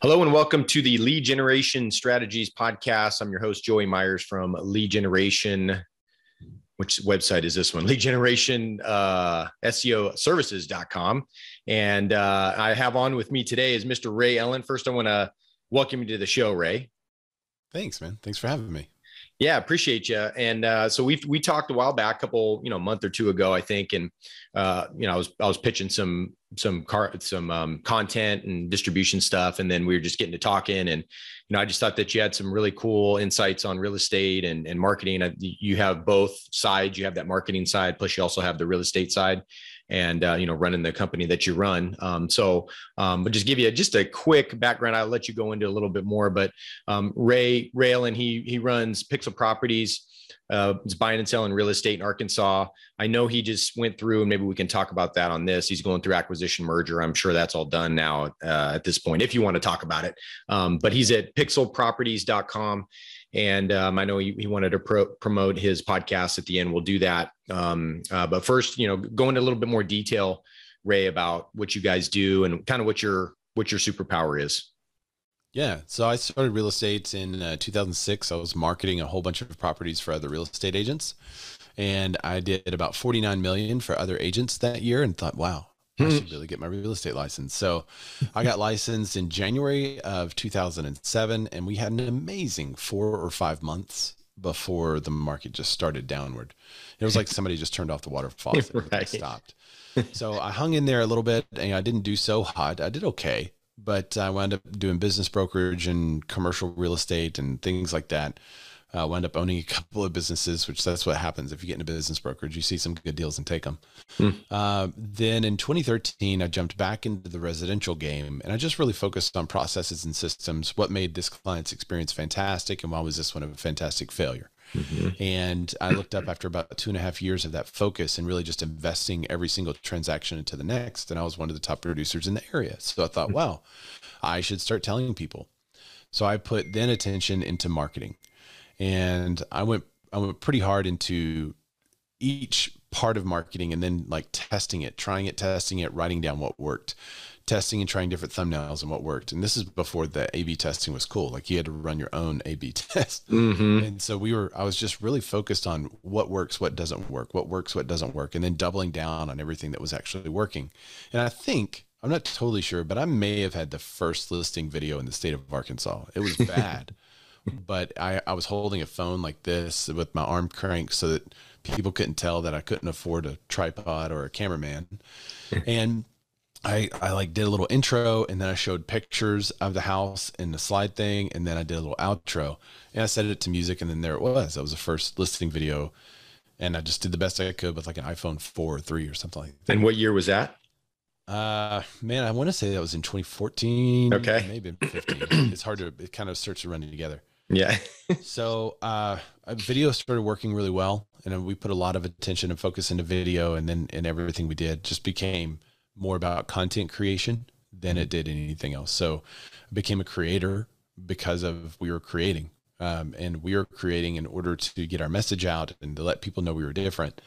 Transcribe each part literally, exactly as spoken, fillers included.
Hello and welcome to the Lead Generation Strategies Podcast. I'm your host, Joey Myers from Lead Generation. Which website is this one? Lead Generation uh, S E O Services dot com. And uh, I have on with me today is Mister Ray Ellen. First, I want to welcome you to the show, Ray. Thanks, man. Thanks for having me. Yeah, appreciate you. And uh, so we we talked a while back, a couple, you know, a month or two ago, I think. And uh, you know, I was I was pitching some some car some um, content and distribution stuff, and then we were just getting to talking. And you know, I just thought that you had some really cool insights on real estate and and marketing. I, you have both sides. You have that marketing side, plus you also have the real estate side, and uh, you know, running the company that you run. Um, so, um, but just give you just a quick background. I'll let you go into a little bit more. But um, Ray Ray Ellen, he he runs Pixel Properties. Uh, he's buying and selling real estate in Arkansas. I know he just went through, and maybe we can talk about that on this. He's going through acquisition merger. I'm sure that's all done now uh, at this point, if you want to talk about it. Um, but he's at Pixel Properties dot com. And um, I know he, he wanted to pro promote his podcast at the end. We'll do that. Um, uh, but first, you know, go into a little bit more detail, Ray, about what you guys do and kind of what your, what your superpower is. Yeah. So I started real estate in uh, two thousand six. I was marketing a whole bunch of properties for other real estate agents. And I did about forty-nine million for other agents that year and thought, wow, I should really get my real estate license. So I got licensed in January of two thousand seven, and we had an amazing four or five months before the market just started downward. It was like somebody just turned off the water faucet. Right. And it stopped. So I hung in there a little bit, and I didn't do so hot. I did okay. But I wound up doing business brokerage and commercial real estate and things like that. I uh, wound up owning a couple of businesses, which that's what happens. If you get into business brokerage, you see some good deals and take them. Mm. Uh, then in twenty thirteen, I jumped back into the residential game, and I just really focused on processes and systems. What made this client's experience fantastic, and why was this one a fantastic failure? Mm-hmm. And I looked up after about two and a half years of that focus and really just investing every single transaction into the next. And I was one of the top producers in the area. So I thought, mm-hmm. wow, I should start telling people. So I put then attention into marketing, and I went, I went pretty hard into each part of marketing and then like testing it, trying it, testing it, writing down what worked, testing and trying different thumbnails and what worked. And this is before the A B testing was cool. Like you had to run your own A B test. Mm-hmm. And so we were, I was just really focused on what works, what doesn't work, what works, what doesn't work, and then doubling down on everything that was actually working. And I think, I'm not totally sure, but I may have had the first listing video in the state of Arkansas. It was bad, but I, I was holding a phone like this with my arm cranked so that people couldn't tell that I couldn't afford a tripod or a cameraman. And I, I like did a little intro, and then I showed pictures of the house in the slide thing. And then I did a little outro, and I set it to music. And then there it was. That was the first listing video. And I just did the best I could with like an iPhone four or three or something like that. And what year was that? Uh, man, I want to say that was in twenty fourteen. Okay. Maybe fifteen. It's hard to it kind of starts to run together. Yeah. So, uh, video started working really well. And we put a lot of attention and focus into video, and then and everything we did just became more about content creation than it did anything else. So I became a creator because of we were creating um, and we were creating in order to get our message out and to let people know we were different.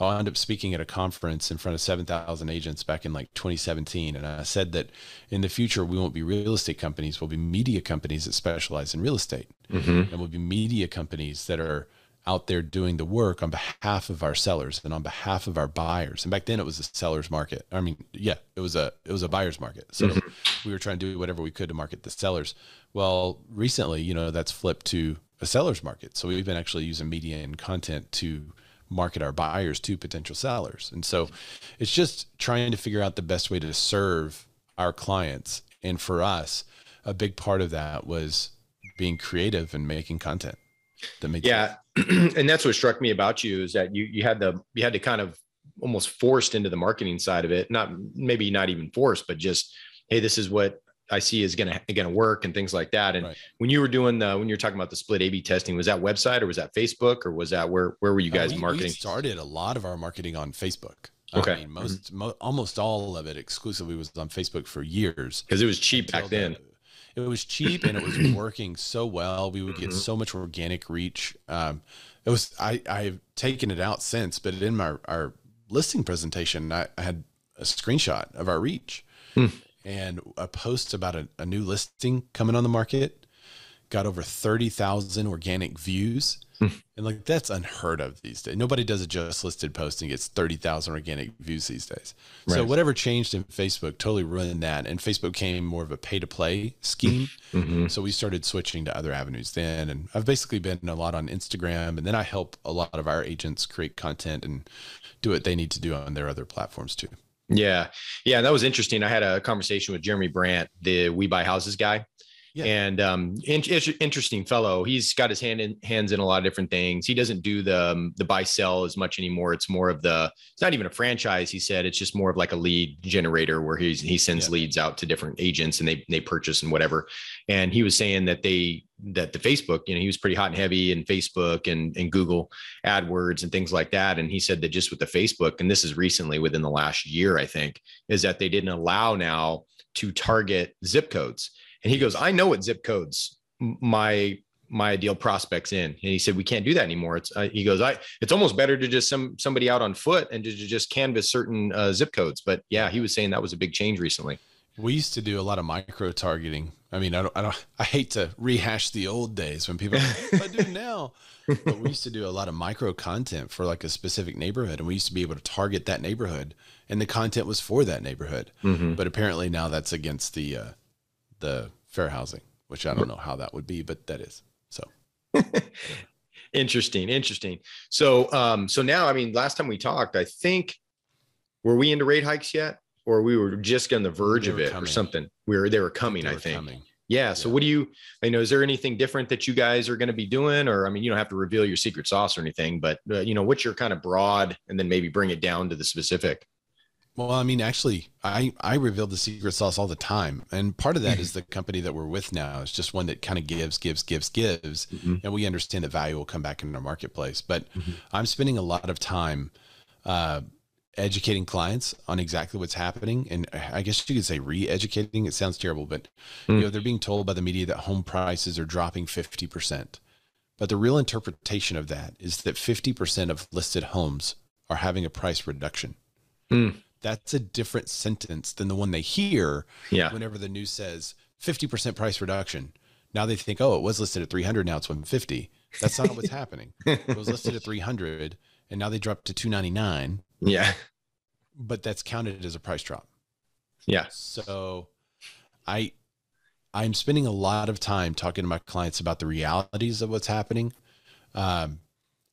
I ended up speaking at a conference in front of seven thousand agents back in like twenty seventeen. And I said that in the future, we won't be real estate companies. We'll be media companies that specialize in real estate. Mm-hmm. And we'll be media companies that are out there doing the work on behalf of our sellers and on behalf of our buyers. And back then it was a seller's market. I mean, yeah, it was a, it was a buyer's market. So mm-hmm. we were trying to do whatever we could to market the sellers. Well, recently, you know, that's flipped to a seller's market. So we've been actually using media and content to market our buyers to potential sellers. And so it's just trying to figure out the best way to serve our clients. And for us, a big part of that was being creative and making content. That makes yeah. sense. And that's what struck me about you is that you, you had the, you had to kind of almost forced into the marketing side of it. Not maybe not even forced, but just, hey, this is what I see is going to, going to work and things like that. And right. when you were doing the, when you're talking about the split A B testing, was that website or was that Facebook or was that where, where were you guys uh, we, marketing? We started a lot of our marketing on Facebook. Okay. I mean, most, mm-hmm. mo almost all of it exclusively was on Facebook for years. Cause it was cheap back then. The, it was cheap and it was working so well. We would get so much organic reach. Um, it was, I, I've taken it out since, but in my, our listing presentation, I, I had a screenshot of our reach mm. and a post about a, a new listing coming on the market, got over thirty thousand organic views. Mm. And like, that's unheard of these days. Nobody does a just listed post and gets thirty thousand organic views these days. Right. So whatever changed in Facebook totally ruined that. And Facebook came more of a pay to play scheme. Mm-hmm. So we started switching to other avenues then. And I've basically been a lot on Instagram, and then I help a lot of our agents create content and do what they need to do on their other platforms too. Yeah. Yeah. That was interesting. I had a conversation with Jeremy Brandt, the We Buy Houses guy. Yeah. And um, in, in, interesting fellow. He's got his hand in, hands in a lot of different things. He doesn't do the um, the buy sell as much anymore. It's more of the, it's not even a franchise. He said it's just more of like a lead generator where he's, he sends yeah. leads out to different agents and they they purchase and whatever. And he was saying that they that the Facebook, you know, he was pretty hot and heavy in Facebook and and Google AdWords and things like that. And he said that just with the Facebook, and this is recently within the last year, I think, is that they didn't allow now to target zip codes. And he goes, I know what zip codes my my ideal prospect's in. And he said, we can't do that anymore. It's uh, he goes, I it's almost better to just some somebody out on foot and to, to just canvas certain uh, zip codes. But yeah, he was saying that was a big change recently. We used to do a lot of micro targeting. I mean, I don't, I don't, I hate to rehash the old days when people are like, what do I do now? But we used to do a lot of micro content for like a specific neighborhood, and we used to be able to target that neighborhood, and the content was for that neighborhood. Mm-hmm. But apparently now that's against the uh, the fair housing, which I don't know how that would be, but that is so. Interesting. Interesting. So, um, so now, I mean, last time we talked, I think, were we into rate hikes yet? Or we were just on the verge of it coming. Or something we were, they were coming, they I were think. Coming. Yeah. So yeah. What do you, I know, is there anything different that you guys are going to be doing? Or, I mean, you don't have to reveal your secret sauce or anything, but uh, you know, what's your kind of broad, and then maybe bring it down to the specific. Well, I mean, actually, I, I reveal the secret sauce all the time. And part of that is the company that we're with now. It's just one that kind of gives, gives, gives, gives. Mm-hmm. And we understand that value will come back in our marketplace. But mm-hmm. I'm spending a lot of time uh, educating clients on exactly what's happening. And I guess you could say re-educating. It sounds terrible, but mm-hmm. you know, they're being told by the media that home prices are dropping fifty percent. But the real interpretation of that is that fifty percent of listed homes are having a price reduction. Mm. That's a different sentence than the one they hear yeah. whenever the news says fifty percent price reduction. Now they think, oh, it was listed at three hundred. Now it's one fifty. That's not what's happening. It was listed at three hundred and now they dropped to two ninety-nine. Yeah. But that's counted as a price drop. Yeah. So I, I'm spending a lot of time talking to my clients about the realities of what's happening. Um,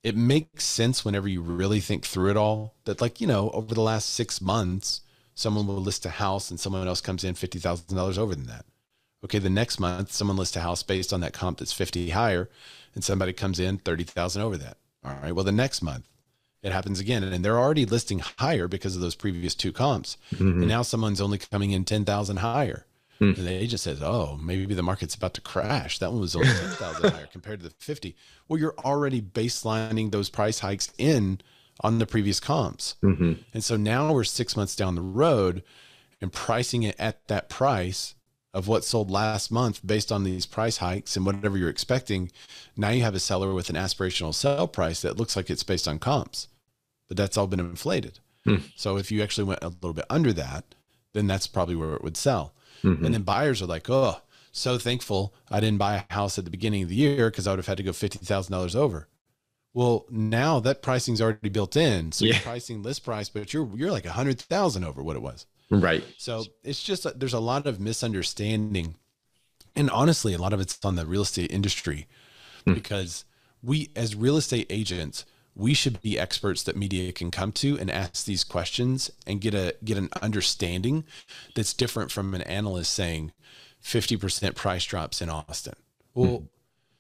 It makes sense whenever you really think through it all that, like, you know, over the last six months, someone will list a house and someone else comes in fifty thousand dollars over than that. Okay. The next month, someone lists a house based on that comp that's fifty higher and somebody comes in thirty thousand over that. All right. Well, the next month it happens again. And they're already listing higher because of those previous two comps. Mm-hmm. And now someone's only coming in ten thousand higher. Mm. And the agent says, oh, maybe the market's about to crash. That one was only ten thousand higher compared to the fifty. Well, you're already baselining those price hikes in on the previous comps. Mm-hmm. And so now we're six months down the road and pricing it at that price of what sold last month based on these price hikes and whatever you're expecting. Now you have a seller with an aspirational sell price that looks like it's based on comps, but that's all been inflated. Mm. So if you actually went a little bit under that, then that's probably where it would sell. Mm-hmm. And then buyers are like, oh, so thankful I didn't buy a house at the beginning of the year because I would have had to go fifty thousand dollars over. Well, now that pricing's already built in. So yeah. you're pricing list price, but you're, you're like one hundred thousand over what it was. Right. So it's just, there's a lot of misunderstanding. And honestly, a lot of it's on the real estate industry mm. because we, as real estate agents, we should be experts that media can come to and ask these questions and get a, get an understanding that's different from an analyst saying fifty percent price drops in Austin. Well, mm-hmm.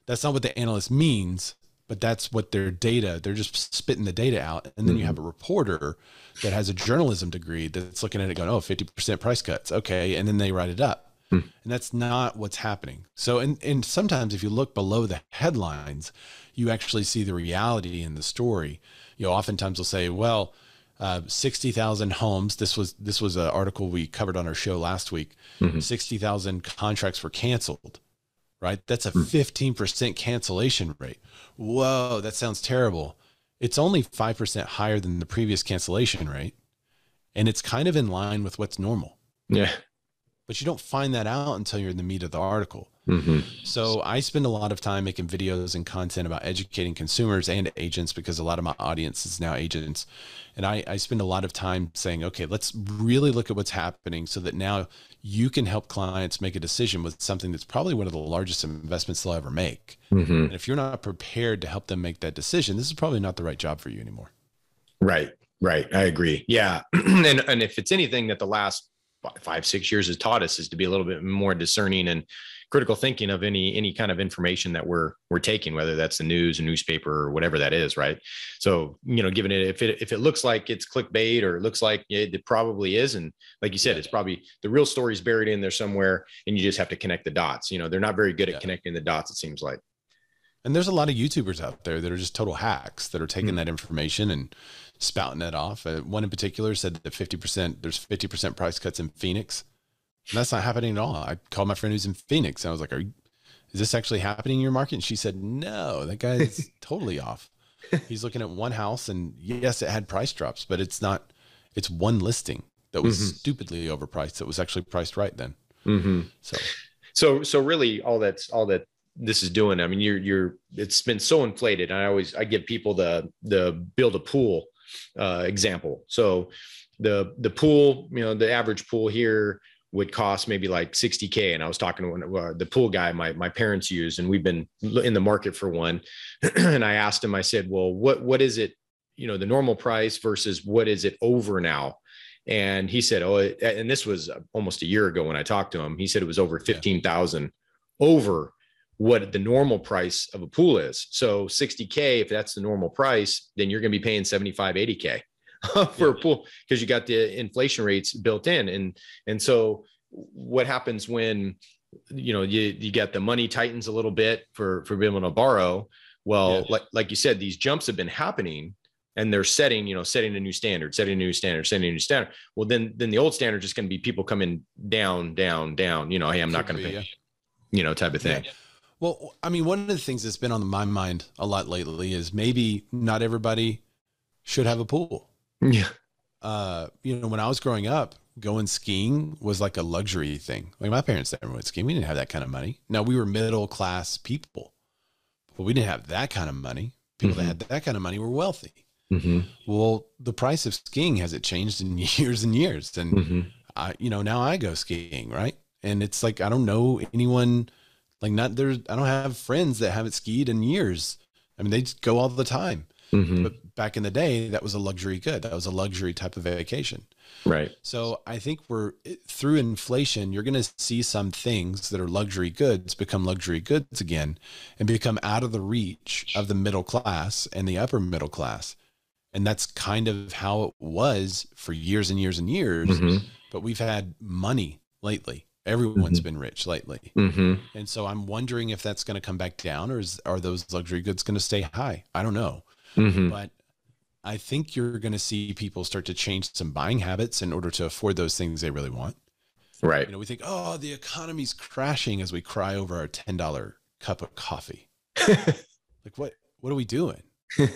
that's not what the analyst means, but that's what their data, they're just spitting the data out. And then mm-hmm. you have a reporter that has a journalism degree that's looking at it going, oh, fifty percent price cuts. Okay. And then they write it up. Mm-hmm. And that's not what's happening. So, and, and sometimes if you look below the headlines, you actually see the reality in the story. You know, oftentimes they'll say, well, uh, sixty thousand homes. This was, this was an article we covered on our show last week. Mm-hmm. sixty thousand contracts were canceled, right? That's a fifteen percent cancellation rate. Whoa, that sounds terrible. It's only five percent higher than the previous cancellation rate. And it's kind of in line with what's normal. Yeah. But you don't find that out until you're in the meat of the article. Mm-hmm. So I spend a lot of time making videos and content about educating consumers and agents, because a lot of my audience is now agents. And I, I spend a lot of time saying, okay, let's really look at what's happening so that now you can help clients make a decision with something that's probably one of the largest investments they'll ever make. Mm-hmm. And if you're not prepared to help them make that decision, this is probably not the right job for you anymore. Right, right. I agree. Yeah. and, and if it's anything that the last five, six years has taught us, is to be a little bit more discerning and critical thinking of any, any kind of information that we're, we're taking, whether that's the news, a newspaper, or whatever that is. Right. So, you know, given it, if it, if it looks like it's clickbait, or it looks like it probably is. And like you said, yeah. it's probably the real story is buried in there somewhere, and you just have to connect the dots. You know, they're not very good yeah. at connecting the dots, it seems like. And there's a lot of YouTubers out there that are just total hacks that are taking mm-hmm. that information and spouting it off. Uh, one in particular said that fifty percent, there's fifty percent price cuts in Phoenix. And that's not happening at all. I called my friend who's in Phoenix, and I was like, Are you, is this actually happening in your market? And she said, no, that guy's totally off. He's looking at one house, and yes, it had price drops, but it's not, it's one listing that was mm-hmm. stupidly overpriced. That was actually priced right then. Mm-hmm. So, so, so really all that's all that this is doing. I mean, you're, you're, it's been so inflated. I always, I give people the, the build a pool uh, example. So the, the pool, you know, the average pool here would cost maybe like sixty K. And I was talking to one, uh, the pool guy my my parents use, and we've been in the market for one. And I asked him, I said, well, what what is it, you know, the normal price versus what is it over now? And he said, oh, it, and this was almost a year ago when I talked to him, he said it was over fifteen thousand over what the normal price of a pool is. So sixty K, if that's the normal price, then you're going to be paying seventy-five, eighty K. for a pool, because you got the inflation rates built in. And, and so what happens when, you know, you, you get the money tightens a little bit for, for being able to borrow. Well, yeah. like, like you said, these jumps have been happening, and they're setting, you know, setting a new standard, setting a new standard, setting a new standard. Well, then, then the old standard is going to be people coming down, down, down, you know, hey, I'm not going to pay, yeah. you know, type of thing. Yeah. Well, I mean, one of the things that's been on my mind a lot lately is maybe not everybody should have a pool. Yeah. Uh, you know, when I was growing up, going skiing was like a luxury thing. Like my parents never went skiing. We didn't have that kind of money. Now, we were middle class people, but we didn't have that kind of money. People mm-hmm. that had that kind of money were wealthy. Mm-hmm. Well, the price of skiing hasn't changed in years and years. And mm-hmm. I, you know, now I go skiing, right? And it's like, I don't know anyone, like not there. I don't have friends that haven't skied in years. I mean, they just go all the time. Mm-hmm. But back in the day, that was a luxury good. That was a luxury type of vacation. Right. So I think we're through inflation, you're going to see some things that are luxury goods become luxury goods again, and become out of the reach of the middle class and the upper middle class. And that's kind of how it was for years and years and years. Mm-hmm. But we've had money lately. Everyone's mm-hmm. been rich lately. Mm-hmm. And so I'm wondering if that's going to come back down, or is, are those luxury goods going to stay high? I don't know. Mm-hmm. But I think you're going to see people start to change some buying habits in order to afford those things they really want. Right. You know, we think, oh, the economy's crashing, as we cry over our ten dollar cup of coffee. Like, what, what are we doing?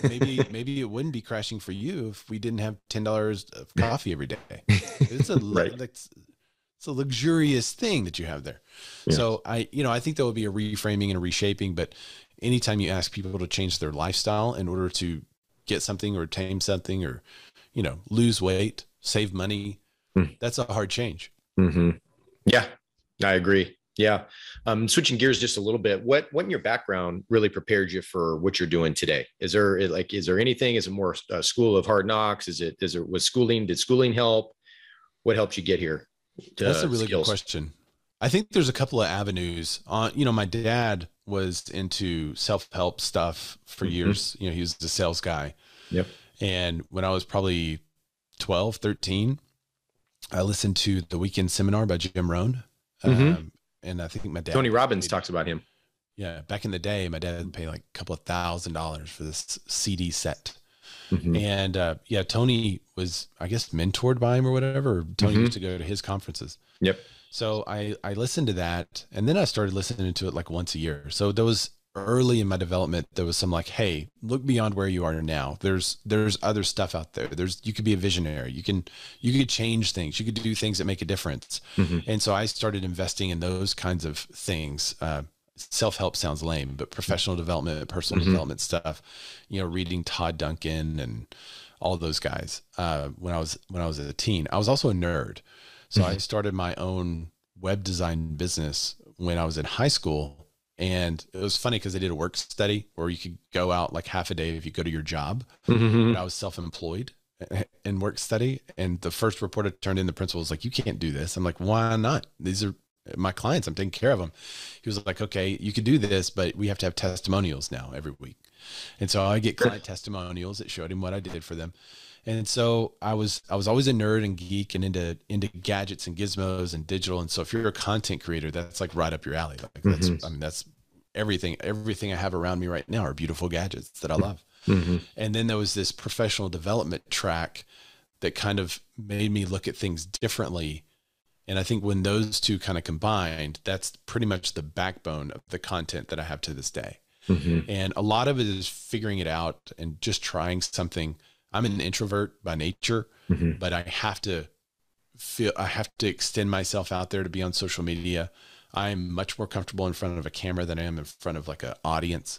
Maybe, maybe it wouldn't be crashing for you if we didn't have ten dollars of coffee every day. It's a, right. that's, it's a luxurious thing that you have there. Yeah. So I, you know, I think there will be a reframing and a reshaping, but anytime you ask people to change their lifestyle in order to get something or tame something, or, you know, lose weight, save money, mm. that's a hard change. Mm-hmm. Yeah, I agree. Yeah. Um, switching gears just a little bit, what, what in your background really prepared you for what you're doing today? Is there like, is there anything, is it more a school of hard knocks? Is it, is it, was schooling, did schooling help? What helped you get here? To, that's a really skills? Good question. I think there's a couple of avenues on, you know, my dad was into self-help stuff for mm-hmm. years. You know, he was the sales guy. Yep. And when I was probably twelve, thirteen, I listened to the weekend seminar by Jim Rohn. Mm-hmm. Um, and I think my dad, Tony Robbins paid, talks about him. Yeah. Back in the day, my dad paid like a couple of thousand dollars for this C D set. Mm-hmm. And uh, yeah, Tony was, I guess, mentored by him or whatever. Tony mm-hmm. used to go to his conferences. Yep. So I, I listened to that, and then I started listening to it like once a year. So there was early in my development, there was some like, hey, look beyond where you are now. There's, there's other stuff out there. There's, you could be a visionary. You can, you could change things. You could do things that make a difference. Mm-hmm. And so I started investing in those kinds of things. Uh, self-help sounds lame, but professional development, personal mm-hmm. development stuff, you know, reading Todd Duncan and all those guys. Uh, when I was, when I was a teen, I was also a nerd. So mm-hmm. I started my own web design business when I was in high school. And it was funny because they did a work study where you could go out like half a day if you go to your job. Mm-hmm. And I was self-employed in work study. And the first report I turned in, the principal was like, you can't do this. I'm like, why not? These are my clients. I'm taking care of them. He was like, okay, you could do this, but we have to have testimonials now every week. And so I get client testimonials that showed him what I did for them. And so I was, I was always a nerd and geek and into, into gadgets and gizmos and digital. And so if you're a content creator, that's like right up your alley. Like that's, mm-hmm. I mean, that's everything, everything I have around me right now are beautiful gadgets that I love. Mm-hmm. And then there was this professional development track that kind of made me look at things differently. And I think when those two kind of combined, that's pretty much the backbone of the content that I have to this day. Mm-hmm. And a lot of it is figuring it out and just trying something. I'm an introvert by nature, mm-hmm. but I have to feel, I have to extend myself out there to be on social media. I'm much more comfortable in front of a camera than I am in front of like an audience.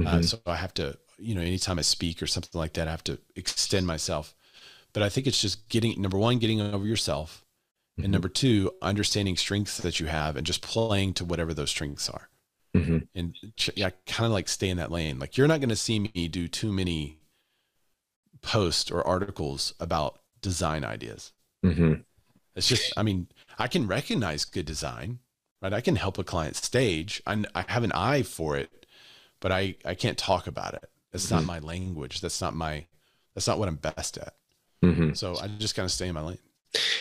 Mm-hmm. Uh, so I have to, you know, anytime I speak or something like that, I have to extend myself. But I think it's just getting, number one, getting over yourself. Mm-hmm. And number two, understanding strengths that you have and just playing to whatever those strengths are. Mm-hmm. And yeah, kind of like stay in that lane. Like you're not going to see me do too many posts or articles about design ideas. Mm-hmm. It's just, I mean, I can recognize good design, right? I can help a client stage. I I have an eye for it, but I, I can't talk about it. That's mm-hmm. not my language. That's not my, that's not what I'm best at. Mm-hmm. So I just kind of stay in my lane.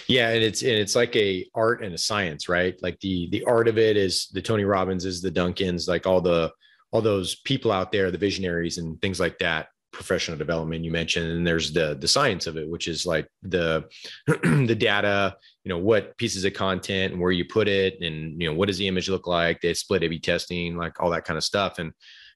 Yeah. And it's, and it's like a art and a science, right? Like the, the art of it is the Tony Robbins, is the Duncans, like all the, all those people out there, the visionaries and things like that. Professional development you mentioned, and there's the the science of it, which is like the the data, you know, what pieces of content and where you put it, and you know, what does the image look like, they split A B testing, like all that kind of stuff. And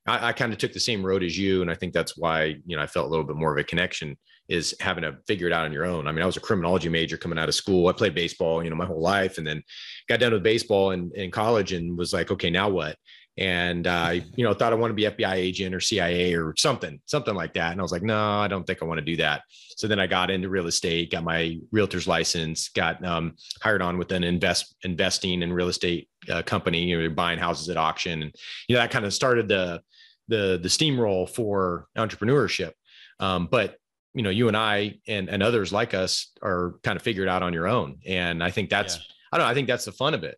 I, I kind of took the same road as you, and I think that's why, you know, I felt a little bit more of a connection, is having to figure it out on your own. I mean, I was a criminology major coming out of school. I played baseball, you know, my whole life, and then got done with baseball in, in college and was like, okay, now what? And I, uh, you know, thought I want to be F B I agent or C I A or something, something like that. And I was like, no, I don't think I want to do that. So then I got into real estate, got my realtor's license, got um, hired on with an invest investing in real estate uh, company, you know, buying houses at auction. And, you know, that kind of started the, the, the steamroll for entrepreneurship. Um, but, you know, you and I and, and others like us are kind of figured out on your own. And I think that's, yeah. I don't know, I think that's the fun of it.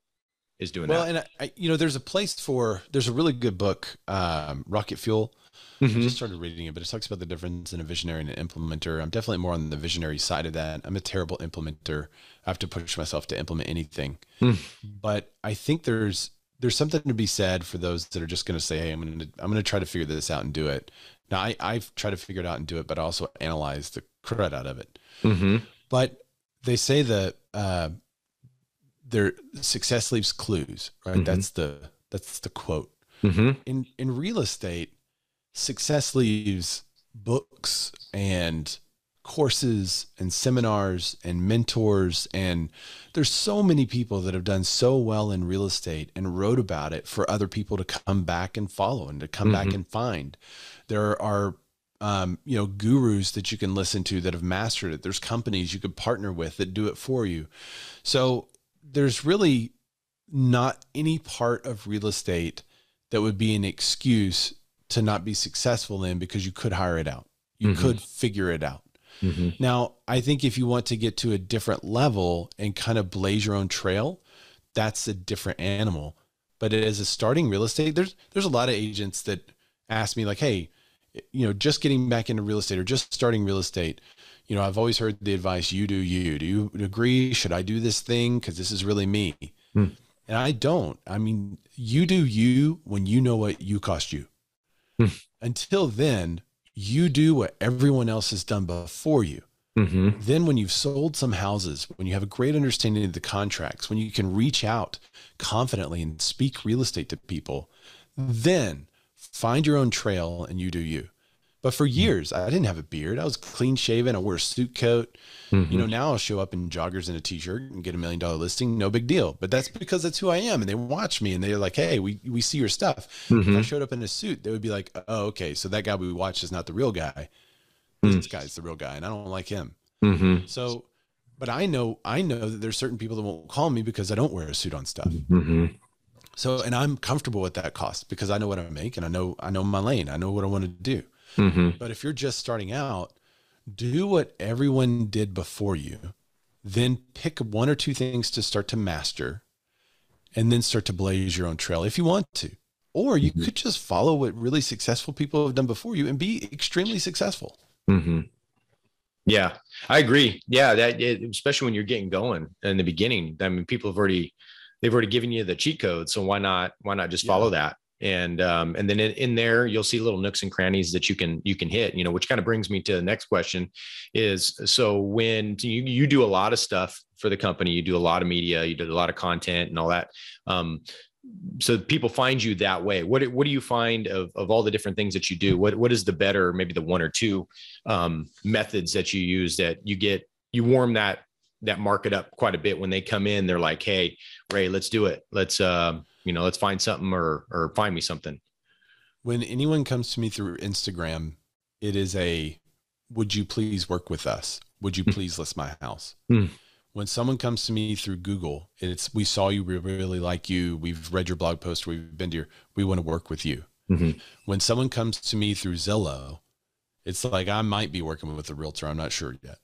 Is doing well, that. And I, I, you know, there's a place for, there's a really good book, um, Rocket Fuel. Mm-hmm. I just started reading it, but it talks about the difference in a visionary and an implementer. I'm definitely more on the visionary side of that. I'm a terrible implementer. I have to push myself to implement anything. Mm. But I think there's, there's something to be said for those that are just going to say, hey, I'm going to, I'm going to try to figure this out and do it. Now I, I've tried to figure it out and do it, but I also analyze the crud out of it. Mm-hmm. But they say that, uh, their success leaves clues, right? Mm-hmm. That's the, that's the quote. Mm-hmm. In, in real estate, success leaves books and courses and seminars and mentors. And there's so many people that have done so well in real estate and wrote about it for other people to come back and follow and to come mm-hmm. back and find. There are, um, you know, gurus that you can listen to that have mastered it. There's companies you could partner with that do it for you. So there's really not any part of real estate that would be an excuse to not be successful in, because you could hire it out. You mm-hmm. could figure it out. Mm-hmm. Now, I think if you want to get to a different level and kind of blaze your own trail, that's a different animal. But as a starting real estate, there's, there's a lot of agents that ask me like, hey, you know, just getting back into real estate or just starting real estate, you know, I've always heard the advice, you do you. Do you agree? Should I do this thing? Because this is really me. Hmm. And I don't. I mean, you do you when you know what you cost you. Hmm. Until then, you do what everyone else has done before you. Mm-hmm. Then when you've sold some houses, when you have a great understanding of the contracts, when you can reach out confidently and speak real estate to people, then find your own trail and you do you. But for years, I didn't have a beard. I was clean shaven. I wore a suit coat. Mm-hmm. You know, now I'll show up in joggers and a t-shirt and get a million dollar listing. No big deal. But that's because that's who I am. And they watch me and they're like, hey, we, we see your stuff. Mm-hmm. If I showed up in a suit, they would be like, oh, okay. So that guy we watched is not the real guy. Mm-hmm. This guy's the real guy and I don't like him. Mm-hmm. So, but I know, I know that there's certain people that won't call me because I don't wear a suit on stuff. Mm-hmm. So, and I'm comfortable with that cost because I know what I make and I know, I know my lane. I know what I want to do. Mm-hmm. But if you're just starting out, do what everyone did before you, then pick one or two things to start to master and then start to blaze your own trail if you want to, or you mm-hmm. could just follow what really successful people have done before you and be extremely successful. Mm-hmm. Yeah, I agree. Yeah. That it, especially when you're getting going in the beginning, I mean, people have already, they've already given you the cheat code. So why not, why not just yeah. follow that? And, um, and then in, in there, you'll see little nooks and crannies that you can, you can hit, you know, which kind of brings me to the next question is, so when you, you do a lot of stuff for the company, you do a lot of media, you did a lot of content and all that. Um, so people find you that way. What, what do you find of, of all the different things that you do? What, what is the better, maybe the one or two, um, methods that you use that you get, you warm that, that market up quite a bit when they come in, they're like, hey, Ray, let's do it. Let's, um, you know, let's find something or, or find me something. When anyone comes to me through Instagram, it is a, would you please work with us? Would you please list my house? Mm. When someone comes to me through Google, it's, we saw you, we really like you. We've read your blog post. We've been to your, we want to work with you. Mm-hmm. When someone comes to me through Zillow, it's like, I might be working with a realtor. I'm not sure yet.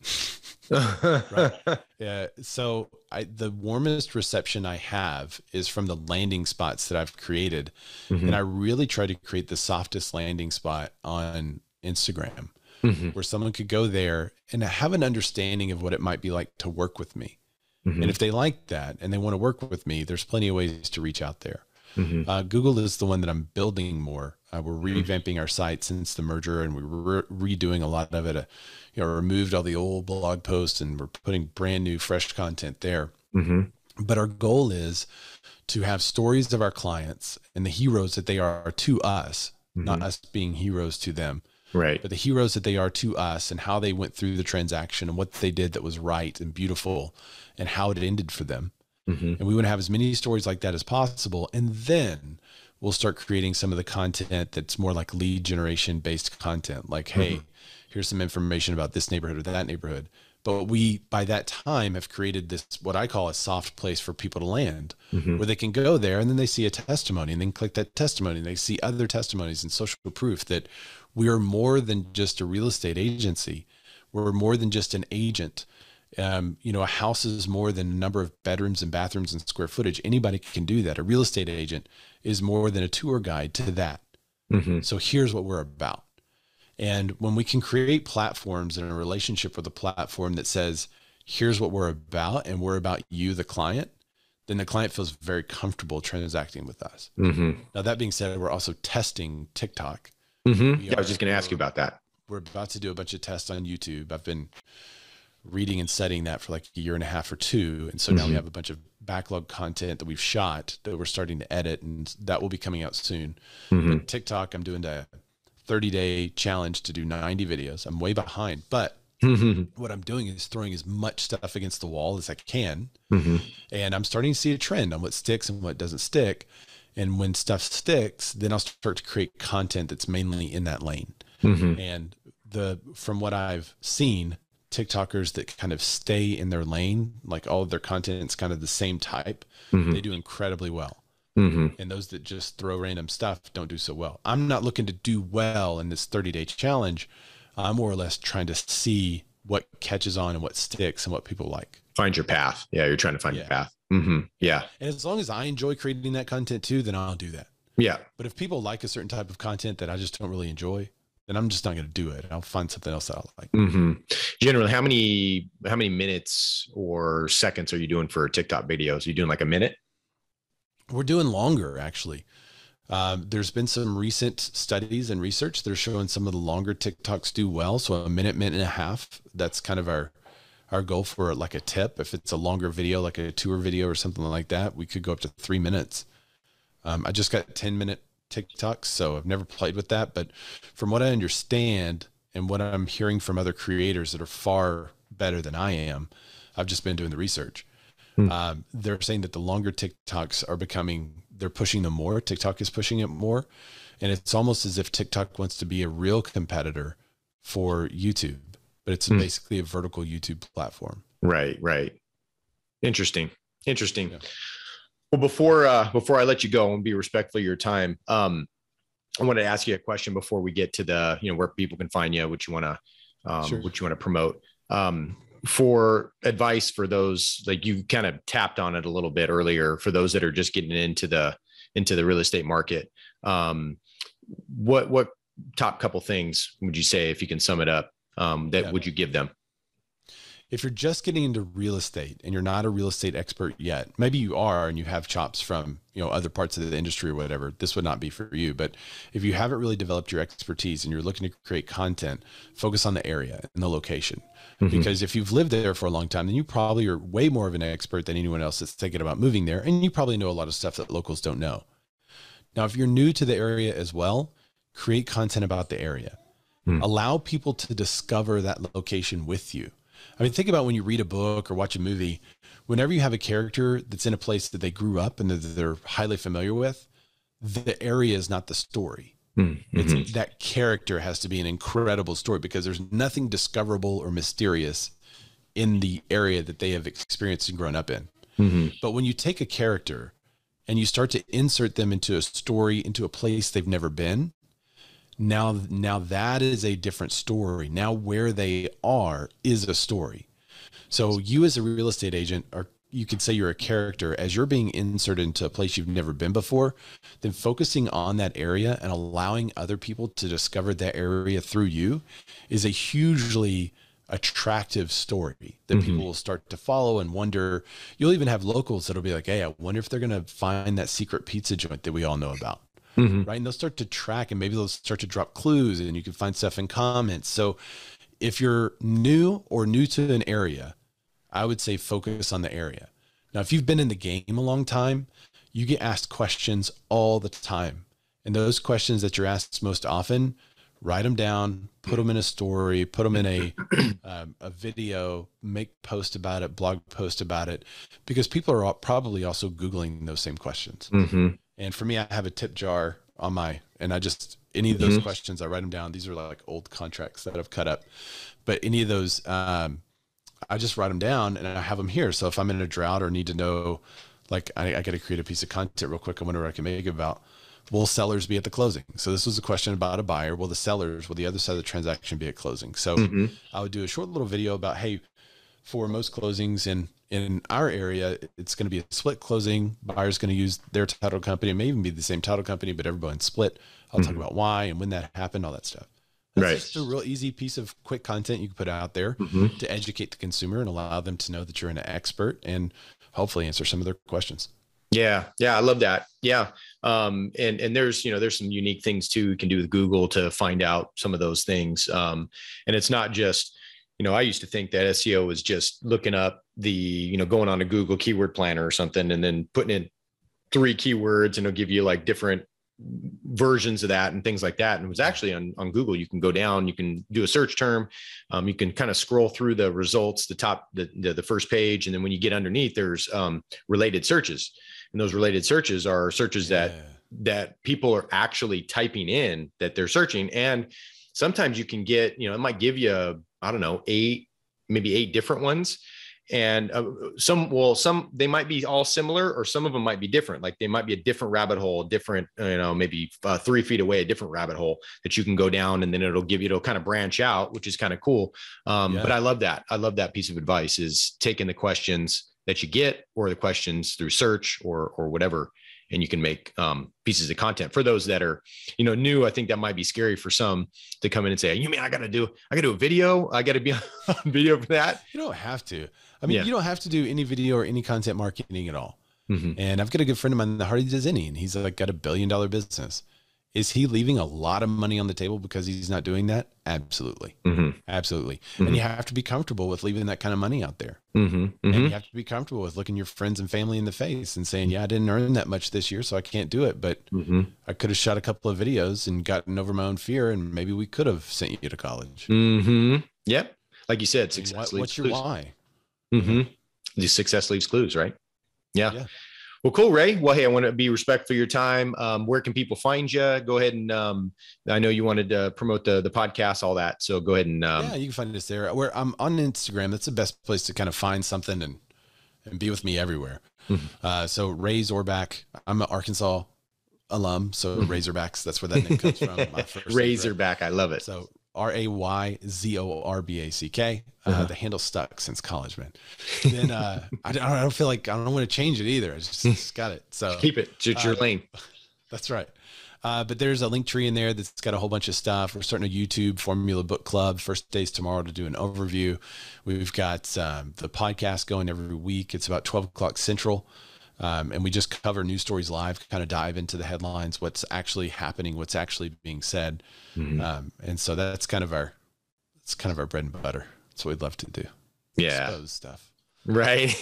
Right. Yeah. So I, the warmest reception I have is from the landing spots that I've created. Mm-hmm. And I really try to create the softest landing spot on Instagram mm-hmm. where someone could go there and have an understanding of what it might be like to work with me. Mm-hmm. And if they like that and they want to work with me, there's plenty of ways to reach out there. Mm-hmm. Uh, Google is the one that I'm building more. Uh, we're revamping our site since the merger and we were re redoing a lot of it, uh, you know, removed all the old blog posts and we're putting brand new, fresh content there. Mm-hmm. But our goal is to have stories of our clients and the heroes that they are to us, mm-hmm. not us being heroes to them, right? But the heroes that they are to us and how they went through the transaction and what they did that was right and beautiful and how it ended for them. Mm-hmm. And we want to have as many stories like that as possible. And then we'll start creating some of the content that's more like lead generation based content. Like, hey, mm-hmm. here's some information about this neighborhood or that neighborhood. But we, by that time, have created this, what I call a soft place for people to land mm-hmm. where they can go there and then they see a testimony and then click that testimony and they see other testimonies and social proof that we are more than just a real estate agency. We're more than just an agent. Um, you know, a house is more than a number of bedrooms and bathrooms and square footage. Anybody can do that. A real estate agent is more than a tour guide to that. Mm-hmm. So here's what we're about. And when we can create platforms and a relationship with a platform that says, here's what we're about and we're about you, the client, then the client feels very comfortable transacting with us. Mm-hmm. Now, that being said, we're also testing TikTok. Mm-hmm. Yeah, I was just going to ask you about that. We're about to do a bunch of tests on YouTube. I've been reading and studying that for like a year and a half or two. And so mm-hmm. now we have a bunch of backlog content that we've shot that we're starting to edit and that will be coming out soon. Mm-hmm. But TikTok, I'm doing a thirty day challenge to do ninety videos. I'm way behind, but mm-hmm. what I'm doing is throwing as much stuff against the wall as I can. Mm-hmm. And I'm starting to see a trend on what sticks and what doesn't stick. And when stuff sticks, then I'll start to create content that's mainly in that lane. Mm-hmm. And the, from what I've seen, TikTokers that kind of stay in their lane, like all of their content's kind of the same type, mm-hmm. they do incredibly well. Mm-hmm. And those that just throw random stuff don't do so well. I'm not looking to do well in this thirty day challenge. I'm more or less trying to see what catches on and what sticks and what people like. Find your path. Yeah. You're trying to find yeah. your path. Mm-hmm. Yeah. And as long as I enjoy creating that content too, then I'll do that. Yeah. But if people like a certain type of content that I just don't really enjoy, then I'm just not going to do it. I'll find something else that I'll like. Mm-hmm. Generally, how many, how many minutes or seconds are you doing for TikTok videos? Are you doing like a minute? We're doing longer, actually. Um, there's been some recent studies and research that are showing some of the longer TikToks do well. So a minute, minute and a half, that's kind of our, our goal for like a tip. If it's a longer video, like a tour video or something like that, we could go up to three minutes. Um, I just got ten minute TikToks, so I've never played with that. But from what I understand and what I'm hearing from other creators that are far better than I am, I've just been doing the research. Hmm. Um, they're saying that the longer TikToks are becoming, they're pushing them more. TikTok is pushing it more. And it's almost as if TikTok wants to be a real competitor for YouTube, but it's hmm. basically a vertical YouTube platform. Right, right. Interesting. Interesting. Yeah. Well, before, uh, before I let you go and be respectful of your time, um, I wanted to ask you a question before we get to the, you know, where people can find you, what you want to, um, sure. what you want to promote. Um, for advice for those, like you kind of tapped on it a little bit earlier, for those that are just getting into the, into the real estate market. Um, what, what top couple things would you say, if you can sum it up, um, that yeah. would you give them? If you're just getting into real estate and you're not a real estate expert yet, maybe you are, and you have chops from, you know, other parts of the industry or whatever, this would not be for you. But if you haven't really developed your expertise and you're looking to create content, focus on the area and the location. Mm-hmm. Because if you've lived there for a long time, then you probably are way more of an expert than anyone else that's thinking about moving there. And you probably know a lot of stuff that locals don't know. Now, if you're new to the area as well, create content about the area. Mm. Allow people to discover that location with you. I mean, think about when you read a book or watch a movie, whenever you have a character that's in a place that they grew up and that they're highly familiar with, the area is not the story. Mm-hmm. It's that character has to be an incredible story, because there's nothing discoverable or mysterious in the area that they have experienced and grown up in. Mm-hmm. But when you take a character and you start to insert them into a story, into a place they've never been, Now, now that is a different story. Now where they are is a story. So you as a real estate agent, or you could say you're a character, as you're being inserted into a place you've never been before, then focusing on that area and allowing other people to discover that area through you is a hugely attractive story that mm-hmm. people will start to follow and wonder. You'll even have locals that'll be like, hey, I wonder if they're going to find that secret pizza joint that we all know about. Mm-hmm. Right. And they'll start to track, and maybe they'll start to drop clues, and you can find stuff in comments. So if you're new or new to an area, I would say focus on the area. Now, if you've been in the game a long time, you get asked questions all the time. And those questions that you're asked most often, write them down, put them in a story, put them in a, um, a video, make post about it, blog post about it, because people are all probably also Googling those same questions. Mm-hmm. And for me, I have a tip jar on my, and I just, any of those mm-hmm. questions, I write them down. These are like old contracts that I've cut up, but any of those, um, I just write them down and I have them here. So if I'm in a drought or need to know, like I, I got to create a piece of content real quick, I wonder what I can make about, will sellers be at the closing? So this was a question about a buyer. Will the sellers, will the other side of the transaction be at closing? So mm-hmm. I would do a short little video about, hey, for most closings in, in our area, it's going to be a split closing. Buyer's going to use their title company. It may even be the same title company, but everyone's split. I'll mm-hmm. talk about why and when that happened, all that stuff. That's right. Just a real easy piece of quick content you can put out there mm-hmm. to educate the consumer and allow them to know that you're an expert and hopefully answer some of their questions. Yeah. Yeah. I love that. Yeah. Um, and, and there's, you know, there's some unique things too you can do with Google to find out some of those things. Um, and it's not just, you know, I used to think that S E O was just looking up the, you know, going on a Google keyword planner or something, and then putting in three keywords, and it'll give you like different versions of that and things like that. And it was actually on, on Google, you can go down, you can do a search term. Um, you can kind of scroll through the results, the top, the, the, the first page. And then when you get underneath, there's um, related searches, and those related searches are searches that, yeah. that people are actually typing in that they're searching. And sometimes you can get, you know, it might give you a, I don't know, eight, maybe eight different ones. And uh, some, well, some, they might be all similar, or some of them might be different. Like they might be a different rabbit hole, different, you know, maybe uh, three feet away, a different rabbit hole that you can go down, and then it'll give you, it'll kind of branch out, which is kind of cool. Um, yeah. But I love that. I love that piece of advice, is taking the questions that you get, or the questions through search or, or whatever, and you can make um, pieces of content for those that are, you know, new. I think that might be scary for some to come in and say, you mean I got to do, I got to do a video. I got to be on video for that. You don't have to. I mean, yeah. you don't have to do any video or any content marketing at all. Mm-hmm. And I've got a good friend of mine, the Hardy Dazini, and he's like got a billion dollar business. Is he leaving a lot of money on the table because he's not doing that? Absolutely. Mm-hmm. Absolutely. Mm-hmm. And you have to be comfortable with leaving that kind of money out there. Mm-hmm. Mm-hmm. And you have to be comfortable with looking your friends and family in the face and saying, yeah, I didn't earn that much this year, so I can't do it. But mm-hmm. I could have shot a couple of videos and gotten over my own fear, and maybe we could have sent you to college. Mm-hmm. Yep. Like you said, success what, leaves what's your clues. Why? Mm-hmm. The success leaves clues, right? Yeah. Yeah. Well, cool, Ray. Well, hey, I want to be respectful of your time. Um, where can people find you? Go ahead and um, I know you wanted to promote the the podcast, all that. So go ahead and um, yeah, you can find us there. Where I'm on Instagram. That's the best place to kind of find something and and be with me everywhere. Mm-hmm. uh, so Ray Zorback. I'm an Arkansas alum, so mm-hmm. Razorbacks. That's where that name comes from. My first Razorback. Favorite. I love it. So R A Y Z O R B A C K. Uh, uh-huh. The handle stuck since college, man. Then uh, I, don't, I don't feel like I don't want to change it either. I just, just got it. So keep it. It's your uh, lane. That's right. Uh, but there's a link tree in there that's got a whole bunch of stuff. We're starting a YouTube Formula Book Club. First day's tomorrow to do an overview. We've got um, the podcast going every week. It's about twelve o'clock Central. Um, and we just cover news stories live, kind of dive into the headlines, what's actually happening, what's actually being said. Mm-hmm. Um, and so that's kind of our, it's kind of our bread and butter. That's what we'd love to do. Yeah. Expose stuff. Right.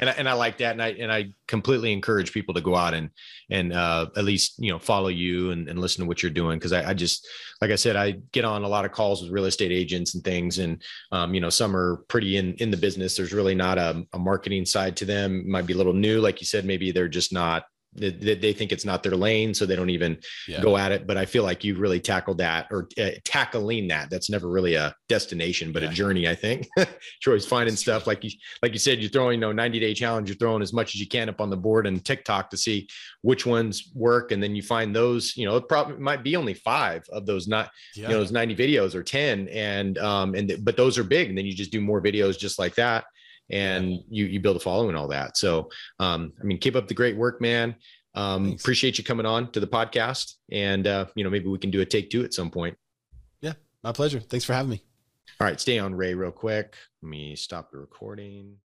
and I, and I like that. And I, and I completely encourage people to go out and, and, uh, at least, you know, follow you and, and listen to what you're doing. Cause I, I just, like I said, I get on a lot of calls with real estate agents and things. And, um, you know, some are pretty in, in the business. There's really not a, a marketing side to them. It might be a little new. Like you said, maybe they're just not, they, they think it's not their lane. So they don't even yeah. go at it. But I feel like you've really tackled that or uh, tackling that. That's never really a destination, but yeah. a journey, I think. You're always finding stuff like you, like you said, you're throwing, you know, ninety day challenge, you're throwing as much as you can up on the board and TikTok to see which ones work. And then you find those, you know, it probably might be only five of those, not, yeah. you know, those ninety videos or ten. And, um, and, th- but those are big. And then you just do more videos just like that. And you, you build a following, all that. So, um, I mean, keep up the great work, man. Um, Thanks. Appreciate you coming on to the podcast, and, uh, you know, maybe we can do a take two at some point. Yeah. My pleasure. Thanks for having me. All right. Stay on, Ray, real quick. Let me stop the recording.